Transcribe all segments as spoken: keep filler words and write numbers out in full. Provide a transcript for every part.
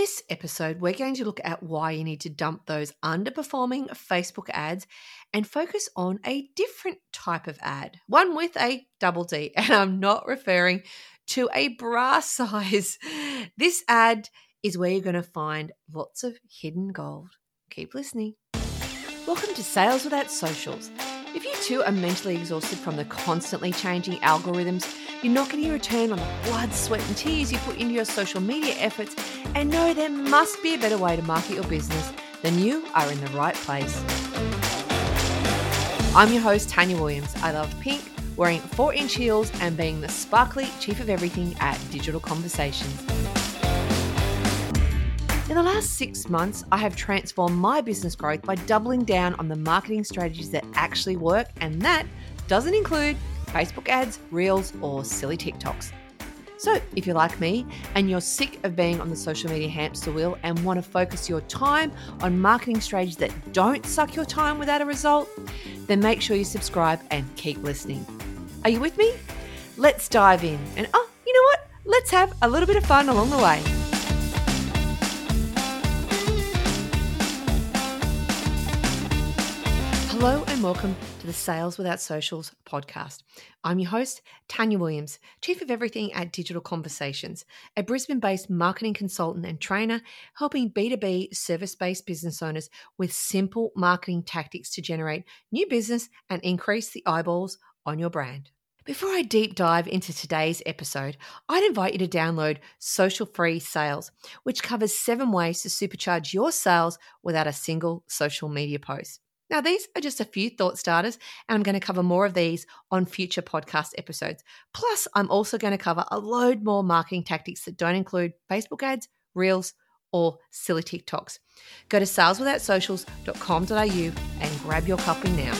this episode, we're going to look at why you need to dump those underperforming Facebook ads and focus on a different type of ad, one with a double D, and I'm not referring to a bra size. This ad is where you're going to find lots of hidden gold. Keep listening. Welcome to Sales Without Socials. If you too are mentally exhausted from the constantly changing algorithms, you're not getting a return on the blood, sweat and tears you put into your social media efforts and know there must be a better way to market your business, then you are in the right place. I'm your host, Tanya Williams. I love pink, wearing four-inch heels and being the sparkly chief of everything at Digital Conversations. In the last six months, I have transformed my business growth by doubling down on the marketing strategies that actually work, and that doesn't include Facebook ads, reels, or silly TikToks. So if you're like me and you're sick of being on the social media hamster wheel and want to focus your time on marketing strategies that don't suck your time without a result, then make sure you subscribe and keep listening. Are you with me? Let's dive in. And oh, you know what? Let's have a little bit of fun along the way. Hello and welcome to the Sales Without Socials podcast. I'm your host, Tanya Williams, Chief of Everything at Digital Conversations, a Brisbane-based marketing consultant and trainer helping B two B service-based business owners with simple marketing tactics to generate new business and increase the eyeballs on your brand. Before I deep dive into today's episode, I'd invite you to download Social Free Sales, which covers seven ways to supercharge your sales without a single social media post. Now, these are just a few thought starters, and I'm going to cover more of these on future podcast episodes. Plus, I'm also going to cover a load more marketing tactics that don't include Facebook ads, reels, or silly TikToks. Go to sales without socials dot com dot a u and grab your copy now.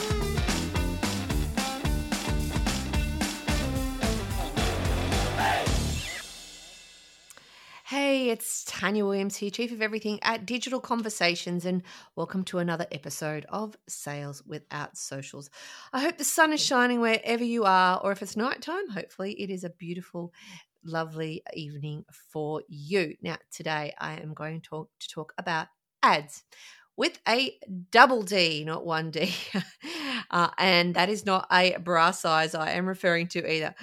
Hey, it's Tanya Williams here, Chief of Everything at Digital Conversations, and welcome to another episode of Sales Without Socials. I hope the sun is shining wherever you are, or if it's nighttime, hopefully it is a beautiful, lovely evening for you. Now, today I am going to talk, to talk about ads with a double D, not one D, uh, and that is not a bra size I am referring to either.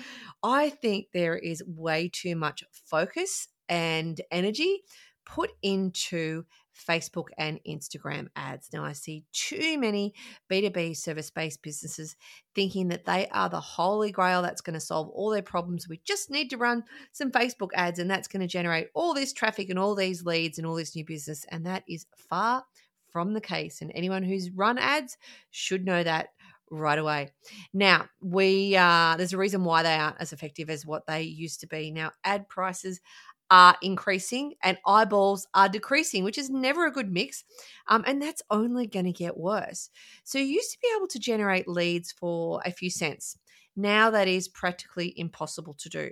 I think there is way too much focus and energy put into Facebook and Instagram ads. Now, I see too many B two B service-based businesses thinking that they are the holy grail that's going to solve all their problems. We just need to run some Facebook ads and that's going to generate all this traffic and all these leads and all this new business. And that is far from the case. And anyone who's run ads should know that right away. Now, we uh, there's a reason why they aren't as effective as what they used to be. Now, ad prices are increasing and eyeballs are decreasing, which is never a good mix. Um, and that's only going to get worse. So you used to be able to generate leads for a few cents. Now that is practically impossible to do.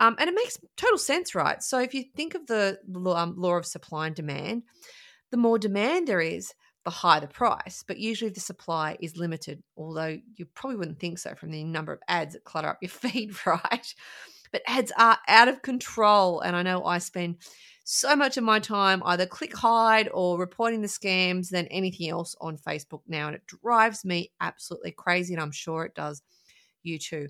Um, and it makes total sense, right? So if you think of the um, law of supply and demand, the more demand there is, the higher the price, but usually the supply is limited, although you probably wouldn't think so from the number of ads that clutter up your feed, right? But ads are out of control, and I know I spend so much of my time either click hide or reporting the scams than anything else on Facebook now, and it drives me absolutely crazy, and I'm sure it does you too.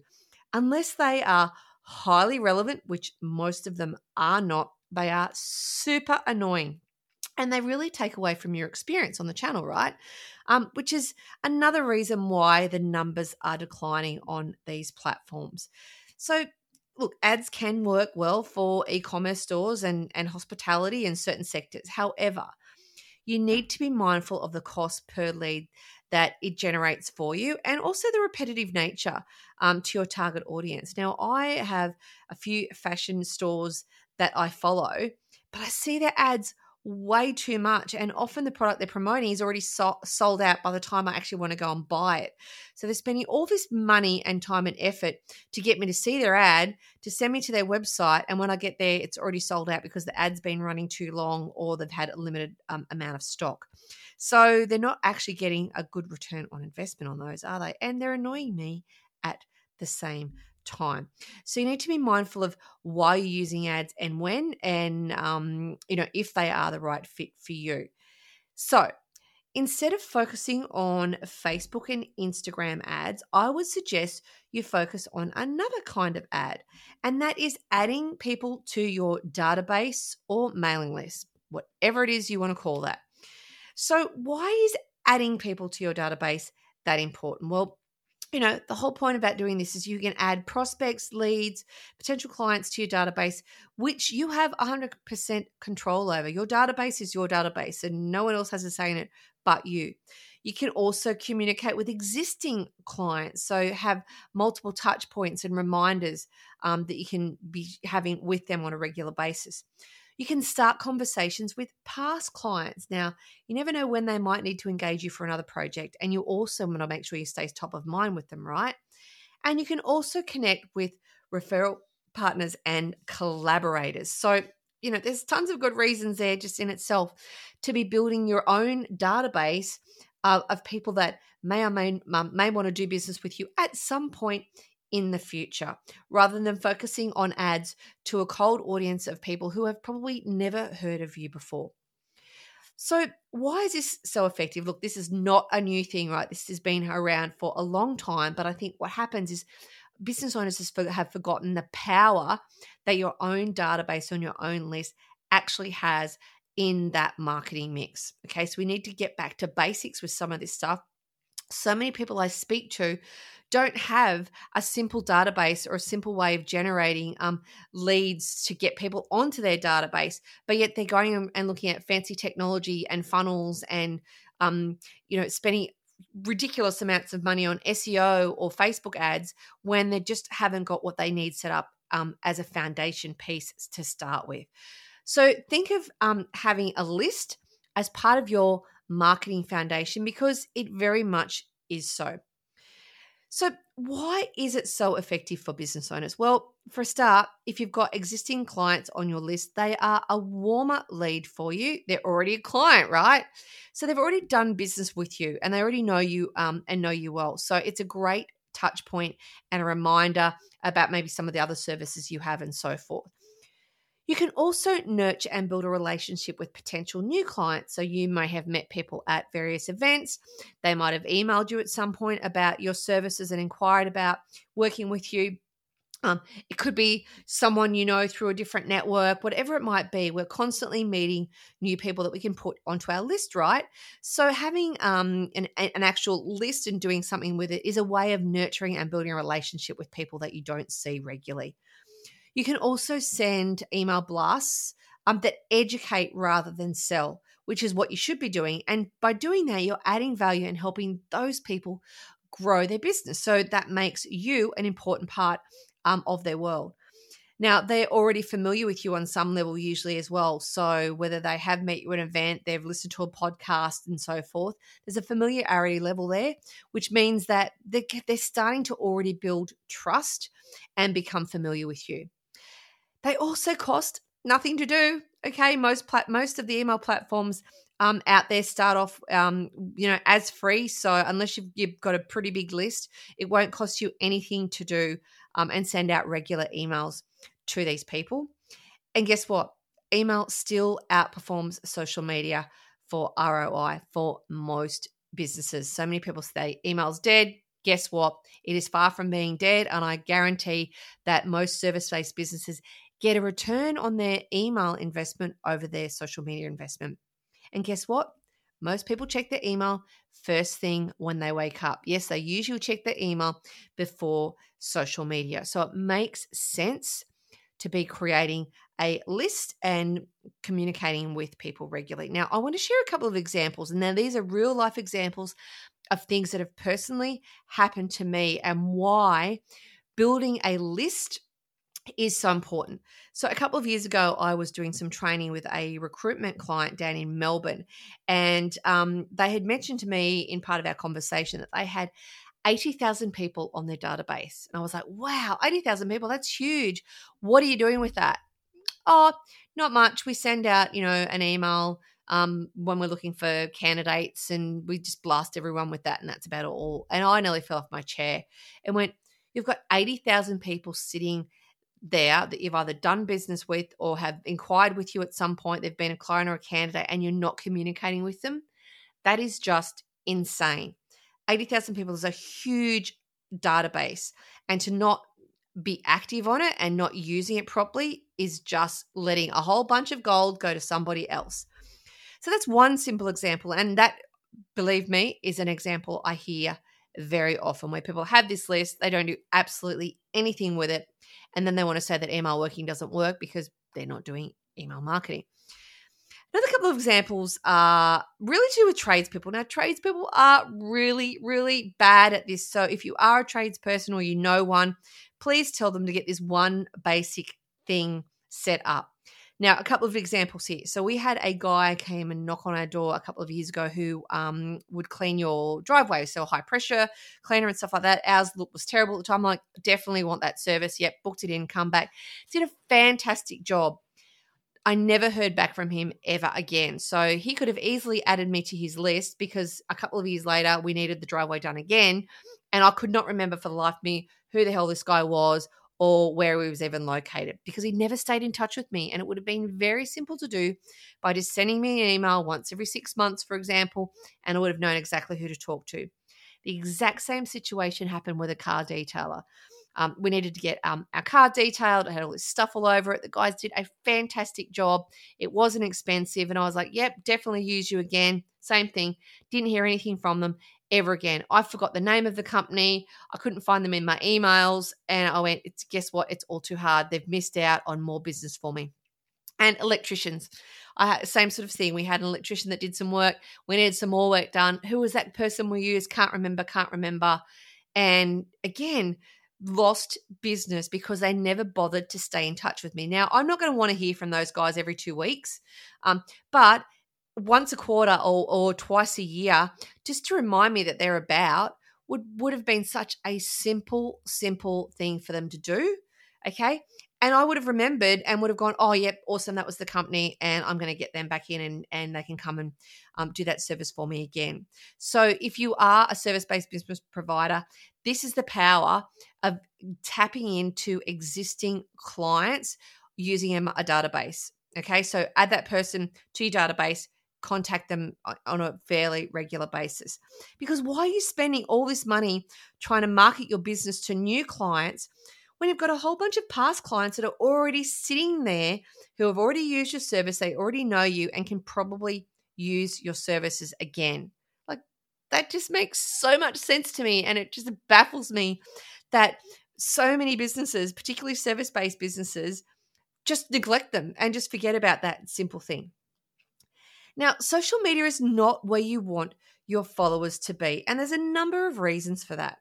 Unless they are highly relevant, which most of them are not, they are super annoying. And they really take away from your experience on the channel, right? Um, which is another reason why the numbers are declining on these platforms. So look, ads can work well for e-commerce stores and, and hospitality in certain sectors. However, you need to be mindful of the cost per lead that it generates for you and also the repetitive nature um, to your target audience. Now, I have a few fashion stores that I follow, but I see their ads way too much, and often the product they're promoting is already so- sold out by the time I actually want to go and buy it. So they're spending all this money and time and effort to get me to see their ad, to send me to their website, and when I get there, it's already sold out because the ad's been running too long or they've had a limited um, amount of stock. So they're not actually getting a good return on investment on those, are they? And they're annoying me at the same time. So you need to be mindful of why you're using ads and when, and um, you know, if they are the right fit for you. So instead of focusing on Facebook and Instagram ads, I would suggest you focus on another kind of ad, and that is adding people to your database or mailing list, whatever it is you want to call that. So why is adding people to your database that important? Well, you know, the whole point about doing this is you can add prospects, leads, potential clients to your database, which you have one hundred percent control over. Your database is your database and no one else has a say in it but you. You can also communicate with existing clients, so have multiple touch points and reminders um, that you can be having with them on a regular basis. You can start conversations with past clients. Now, you never know when they might need to engage you for another project, and you also want to make sure you stay top of mind with them, right? And you can also connect with referral partners and collaborators. So, you know, there's tons of good reasons there just in itself to be building your own database uh, of people that may or may, may want to do business with you at some point in the future, rather than focusing on ads to a cold audience of people who have probably never heard of you before. So why is this so effective? Look, this is not a new thing, right? This has been around for a long time, but I think what happens is business owners have forgotten the power that your own database on your own list actually has in that marketing mix. Okay, so we need to get back to basics with some of this stuff. So many people I speak to don't have a simple database or a simple way of generating um, leads to get people onto their database, but yet they're going and looking at fancy technology and funnels and, um, you know, spending ridiculous amounts of money on S E O or Facebook ads when they just haven't got what they need set up um, as a foundation piece to start with. So think of um, having a list as part of your marketing foundation, because it very much is so. So why is it so effective for business owners? Well, for a start, if you've got existing clients on your list, they are a warmer lead for you. They're already a client, right? So they've already done business with you and they already know you um, and know you well. So it's a great touch point and a reminder about maybe some of the other services you have and so forth. You can also nurture and build a relationship with potential new clients. So you may have met people at various events. They might have emailed you at some point about your services and inquired about working with you. Um, it could be someone you know through a different network, whatever it might be. We're constantly meeting new people that we can put onto our list, right? So having um, an, an actual list and doing something with it is a way of nurturing and building a relationship with people that you don't see regularly. You can also send email blasts um, that educate rather than sell, which is what you should be doing. And by doing that, you're adding value and helping those people grow their business. So that makes you an important part um, of their world. Now, they're already familiar with you on some level usually as well. So whether they have met you at an event, they've listened to a podcast and so forth, there's a familiarity level there, which means that they're starting to already build trust and become familiar with you. They also cost nothing to do. Okay, most plat- most of the email platforms um, out there start off, um, you know, as free. So unless you've, you've got a pretty big list, it won't cost you anything to do um, and send out regular emails to these people. And guess what? Email still outperforms social media for R O I for most businesses. So many people say email's dead. Guess what? It is far from being dead, and I guarantee that most service-based businesses get a return on their email investment over their social media investment. And guess what? Most people check their email first thing when they wake up. Yes, they usually check their email before social media. So it makes sense to be creating a list and communicating with people regularly. Now, I want to share a couple of examples, and now these are real life examples of things that have personally happened to me and why building a list is so important. So a couple of years ago, I was doing some training with a recruitment client down in Melbourne, and um, they had mentioned to me in part of our conversation that they had eighty thousand people on their database. And I was like, wow, eighty thousand people, that's huge. What are you doing with that? Oh, not much. We send out, you know, an email um, when we're looking for candidates, and we just blast everyone with that, and that's about all. And I nearly fell off my chair and went, you've got eighty thousand people sitting there that you've either done business with or have inquired with you at some point. They've been a client or a candidate and you're not communicating with them. That is just insane. eighty thousand people is a huge database, and to not be active on it and not using it properly is just letting a whole bunch of gold go to somebody else. So that's one simple example, and that, believe me, is an example I hear very often where people have this list, they don't do absolutely anything with it, and then they want to say that email working doesn't work because they're not doing email marketing. Another couple of examples are really to do with tradespeople. Now, tradespeople are really, really bad at this. So if you are a tradesperson or you know one, please tell them to get this one basic thing set up. Now, a couple of examples here. So we had a guy came and knock on our door a couple of years ago who um, would clean your driveway, so high pressure cleaner and stuff like that. Ours look was terrible at the time. Like, definitely want that service. Yep, booked it in, come back. Did a fantastic job. I never heard back from him ever again. So he could have easily added me to his list because a couple of years later, we needed the driveway done again. And I could not remember for the life of me who the hell this guy was or where he was even located because he never stayed in touch with me. And it would have been very simple to do by just sending me an email once every six months, for example, and I would have known exactly who to talk to. The exact same situation happened with a car detailer. Um, we needed to get um, our car detailed. I had all this stuff all over it. The guys did a fantastic job. It wasn't expensive. And I was like, yep, definitely use you again. Same thing. Didn't hear anything from them ever again. I forgot the name of the company. I couldn't find them in my emails. And I went, it's, guess what? It's all too hard. They've missed out on more business for me. And electricians, I, same sort of thing. We had an electrician that did some work. We needed some more work done. Who was that person we used? Can't remember, can't remember. And again, lost business because they never bothered to stay in touch with me. Now, I'm not going to want to hear from those guys every two weeks, um, but once a quarter or, or twice a year, just to remind me that they're about would, would have been such a simple, simple thing for them to do, okay? And I would have remembered and would have gone, oh, yep, awesome, that was the company, and I'm going to get them back in and, and they can come and um, do that service for me again. So if you are a service-based business provider, this is the power of tapping into existing clients using a, a database, okay? So add that person to your database, contact them on a fairly regular basis, because why are you spending all this money trying to market your business to new clients when you've got a whole bunch of past clients that are already sitting there who have already used your service, they already know you and can probably use your services again? Like, that just makes so much sense to me, and it just baffles me that so many businesses, particularly service-based businesses, just neglect them and just forget about that simple thing. Now, social media is not where you want your followers to be, and there's a number of reasons for that.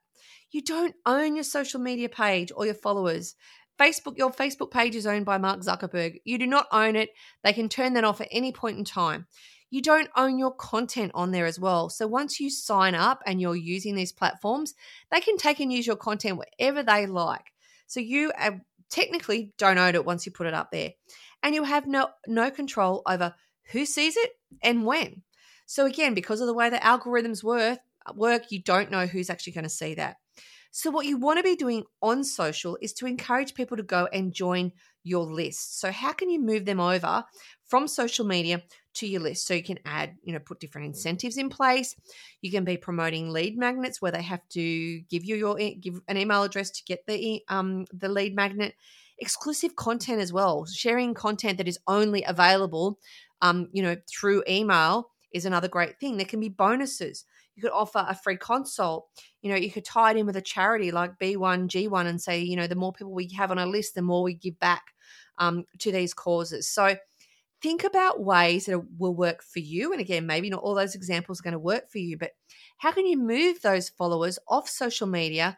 You don't own your social media page or your followers. Facebook, your Facebook page is owned by Mark Zuckerberg. You do not own it. They can turn that off at any point in time. You don't own your content on there as well. So once you sign up and you're using these platforms, they can take and use your content wherever they like. So you technically don't own it once you put it up there. And you have no, no control over who sees it and when. So again, because of the way the algorithms work, work, you don't know who's actually going to see that. So what you want to be doing on social is to encourage people to go and join your list. So how can you move them over from social media to your list? So you can add, you know, put different incentives in place. You can be promoting lead magnets where they have to give you your give an email address to get the um the lead magnet. Exclusive content as well. Sharing content that is only available, um, you know, through email is another great thing. There can be bonuses. You could offer a free consult. You know, you could tie it in with a charity like B one G one and say, you know, the more people we have on our list, the more we give back um, to these causes. So think about ways that will work for you. And again, maybe not all those examples are going to work for you, but how can you move those followers off social media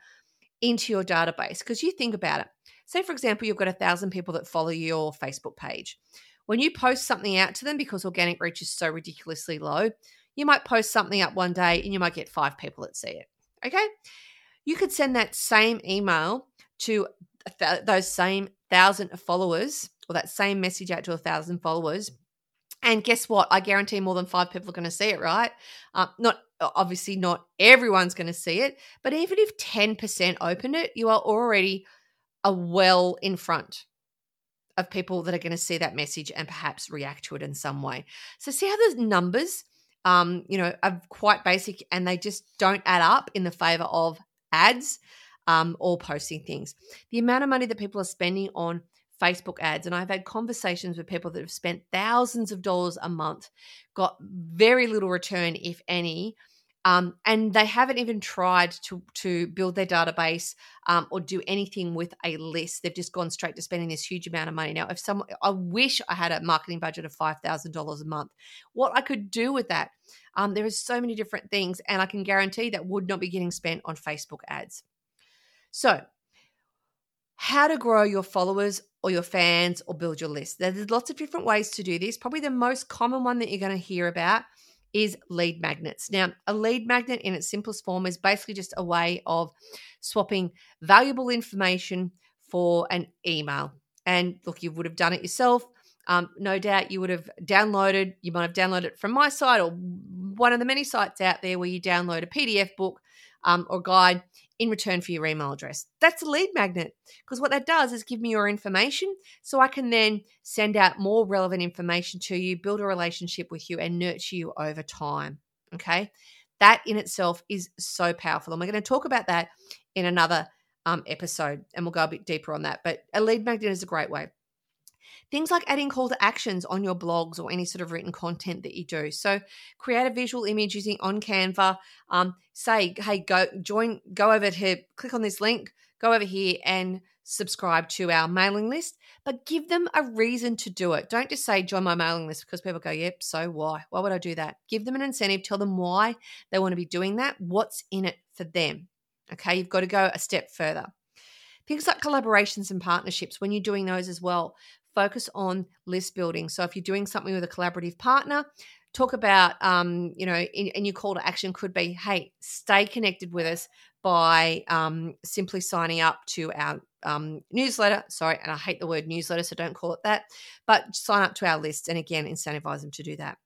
into your database? Because you think about it. Say, for example, you've got a thousand people that follow your Facebook page. When you post something out to them, because organic reach is so ridiculously low, you might post something up one day and you might get five people that see it, okay? You could send that same email to th- those same one thousand followers or that same message out to one thousand followers And guess what? I guarantee more than five people are going to see it, right? Uh, not obviously not everyone's going to see it, but even if ten percent open it, you are already a well in front of people that are going to see that message and perhaps react to it in some way. So see how those numbers, um, you know, are quite basic and they just don't add up in the favor of ads um, or posting things. The amount of money that people are spending on Facebook ads, and I've had conversations with people that have spent thousands of dollars a month, got very little return, if any, um, and they haven't even tried to, to build their database um, or do anything with a list. They've just gone straight to spending this huge amount of money. Now, if someone, I wish I had a marketing budget of five thousand dollars a month. What I could do with that, um, there is so many different things, and I can guarantee that would not be getting spent on Facebook ads. So, how to grow your followers or your fans or build your list. There's lots of different ways to do this. Probably the most common one that you're going to hear about is lead magnets. Now, a lead magnet in its simplest form is basically just a way of swapping valuable information for an email. And look, you would have done it yourself. Um, no doubt you would have downloaded, you might have downloaded it from my site or one of the many sites out there where you download a P D F book um, or guide in return for your email address. That's a lead magnet, because what that does is give me your information so I can then send out more relevant information to you, build a relationship with you, and nurture you over time, okay? That in itself is so powerful, and we're going to talk about that in another um, episode, and we'll go a bit deeper on that, but a lead magnet is a great way. Things like adding call to actions on your blogs or any sort of written content that you do. So create a visual image using on Canva. Um, say, hey, go join, go over to, click on this link, go over here and subscribe to our mailing list. But give them a reason to do it. Don't just say join my mailing list, because people go, yep, so why? Why would I do that? Give them an incentive. Tell them why they want to be doing that. What's in it for them? Okay, you've got to go a step further. Things like collaborations and partnerships, when you're doing those as well, focus on list building. So if you're doing something with a collaborative partner, talk about, um, you know, and your call to action could be, hey, stay connected with us by um, simply signing up to our um, newsletter. Sorry, and I hate the word newsletter, so don't call it that, but sign up to our list and again, incentivize them to do that.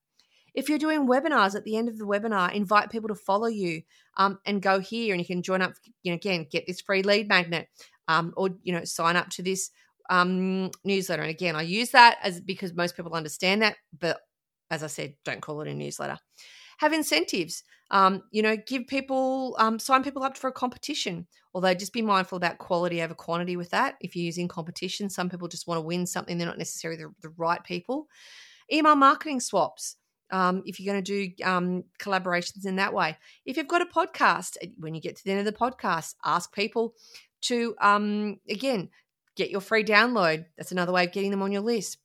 If you're doing webinars, at the end of the webinar, invite people to follow you um, and go here, and you can join up, you know, again, get this free lead magnet um, or, you know, sign up to this Um, newsletter. And again, I use that as because most people understand that, but as I said, don't call it a newsletter. Have incentives, um, you know, give people, um, sign people up for a competition, although just be mindful about quality over quantity with that. If you're using competition, some people just want to win something. They're not necessarily the, the right people. Email marketing swaps. Um, if you're going to do um, collaborations in that way. If you've got a podcast, when you get to the end of the podcast, ask people to, um, again, get your free download. That's another way of getting them on your list.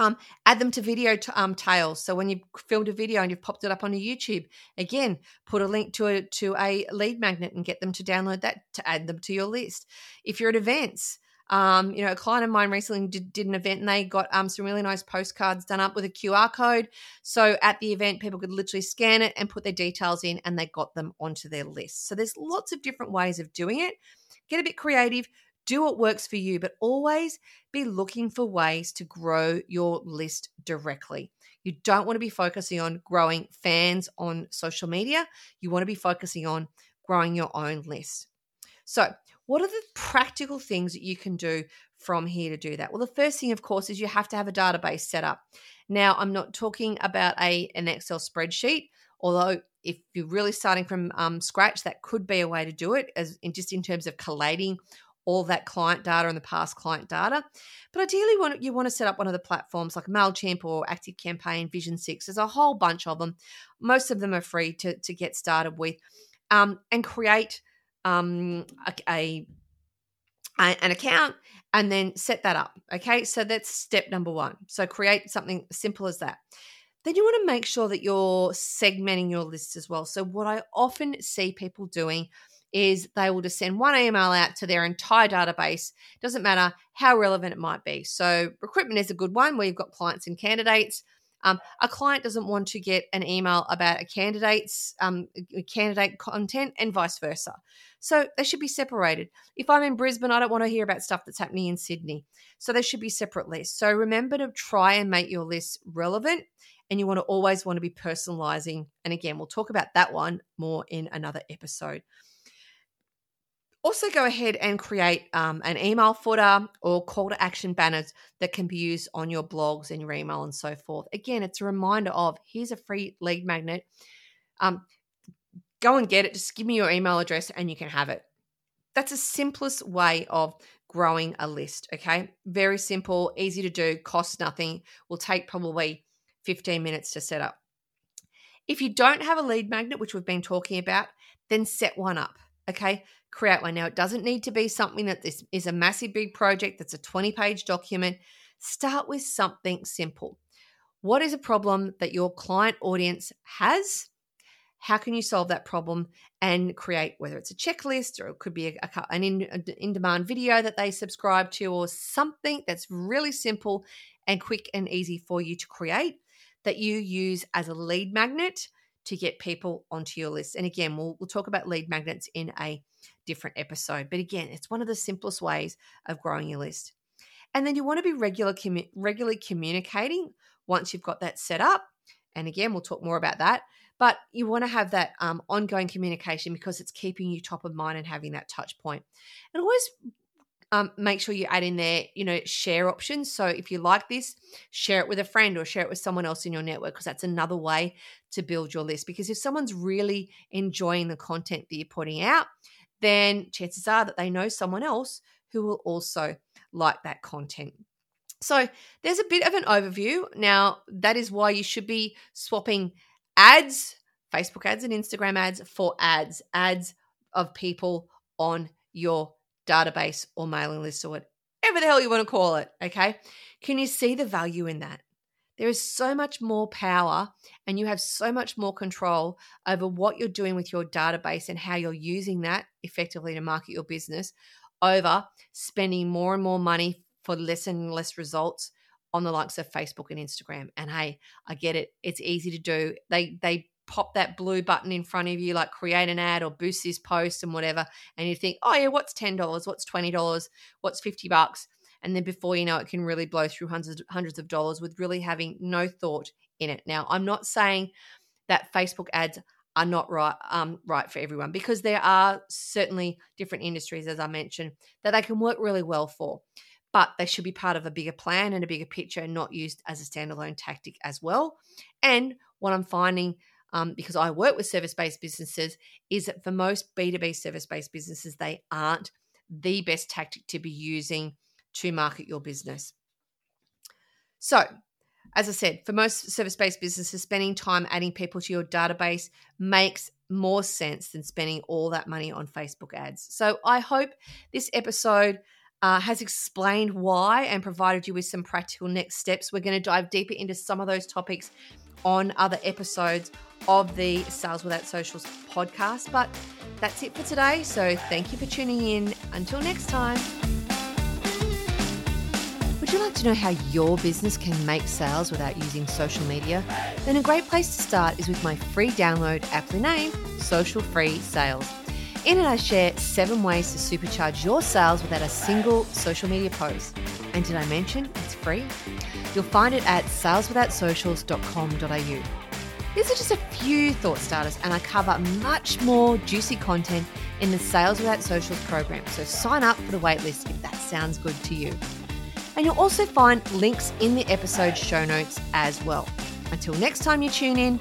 Um, add them to video t- um, tails. So when you've filmed a video and you've popped it up onto YouTube, again, put a link to a, to a lead magnet and get them to download that to add them to your list. If you're at events, um, you know, a client of mine recently did, did an event and they got um, some really nice postcards done up with a Q R code. So at the event, people could literally scan it and put their details in and they got them onto their list. So there's lots of different ways of doing it. Get a bit creative. Do what works for you, but always be looking for ways to grow your list directly. You don't want to be focusing on growing fans on social media. You want to be focusing on growing your own list. So, what are the practical things that you can do from here to do that? Well, the first thing, of course, is you have to have a database set up. Now, I'm not talking about a, an Excel spreadsheet, although if you're really starting from um, scratch, that could be a way to do it, as in just in terms of collating all that client data and the past client data. But ideally, you want to set up one of the platforms like MailChimp or ActiveCampaign, Vision six. There's a whole bunch of them. Most of them are free to, to get started with. Um, and create um, a, a, an account and then set that up, okay? So that's step number one. So create something simple as that. Then you want to make sure that you're segmenting your list as well. So what I often see people doing is they will just send one email out to their entire database. Doesn't matter how relevant it might be. So recruitment is a good one where you've got clients and candidates. Um, a client doesn't want to get an email about a candidate's um, candidate content and vice versa. So they should be separated. If I'm in Brisbane, I don't want to hear about stuff that's happening in Sydney. So they should be separate lists. So remember to try and make your lists relevant, and you want to always want to be personalizing. And again, we'll talk about that one more in another episode. Also go ahead and create um, an email footer or call to action banners that can be used on your blogs and your email and so forth. Again, it's a reminder of, here's a free lead magnet. Um, go and get it. Just give me your email address and you can have it. That's the simplest way of growing a list, okay? Very simple, easy to do, costs nothing, will take probably fifteen minutes to set up. If you don't have a lead magnet, which we've been talking about, then set one up, okay? Create one. Now, it doesn't need to be something that this is a massive big project that's a twenty-page document. Start with something simple. What is a problem that your client audience has? How can you solve that problem and create, whether it's a checklist or it could be a, an in, in-demand video that they subscribe to, or something that's really simple and quick and easy for you to create that you use as a lead magnet to get people onto your list. And again, we'll, we'll talk about lead magnets in a different episode. But again, it's one of the simplest ways of growing your list. And then you want to be regular, commu- regularly communicating once you've got that set up. And again, we'll talk more about that. But you want to have that um, ongoing communication because it's keeping you top of mind and having that touch point. And always um, make sure you add in there, you know, share options. So if you like this, share it with a friend or share it with someone else in your network, because that's another way to build your list. Because if someone's really enjoying the content that you're putting out, then chances are that they know someone else who will also like that content. So there's a bit of an overview. Now, that is why you should be swapping ads, Facebook ads and Instagram ads, for ads, ads of people on your database or mailing list or whatever the hell you want to call it, okay? Can you see the value in that? There is so much more power, and you have so much more control over what you're doing with your database and how you're using that effectively to market your business, over spending more and more money for less and less results on the likes of Facebook and Instagram. And hey, I get it. It's easy to do. They they pop that blue button in front of you, like create an ad or boost this post and whatever. And you think, oh yeah, what's ten dollars? What's twenty dollars? What's fifty bucks? And then before you know it, can really blow through hundreds, hundreds of dollars with really having no thought in it. Now, I'm not saying that Facebook ads are not right, um, right for everyone, because there are certainly different industries, as I mentioned, that they can work really well for, but they should be part of a bigger plan and a bigger picture and not used as a standalone tactic as well. And what I'm finding, um, because I work with service-based businesses, is that for most B two B service-based businesses, they aren't the best tactic to be using to market your business. So, as I said, for most service-based businesses, spending time adding people to your database makes more sense than spending all that money on Facebook ads. So I hope this episode uh, has explained why and provided you with some practical next steps. We're going to dive deeper into some of those topics on other episodes of the Sales Without Socials podcast. But that's it for today. So thank you for tuning in. Until next time. Would you like to know how your business can make sales without using social media? Then a great place to start is with my free download, aptly named Social Free Sales. In it, I share seven ways to supercharge your sales without a single social media post. And did I mention it's free? You'll find it at sales without socials dot com dot a u. These are just a few thought starters, and I cover much more juicy content in the Sales Without Socials program. So sign up for the waitlist if that sounds good to you. And you'll also find links in the episode show notes as well. Until next time you tune in,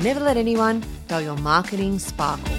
never let anyone dull your marketing sparkle.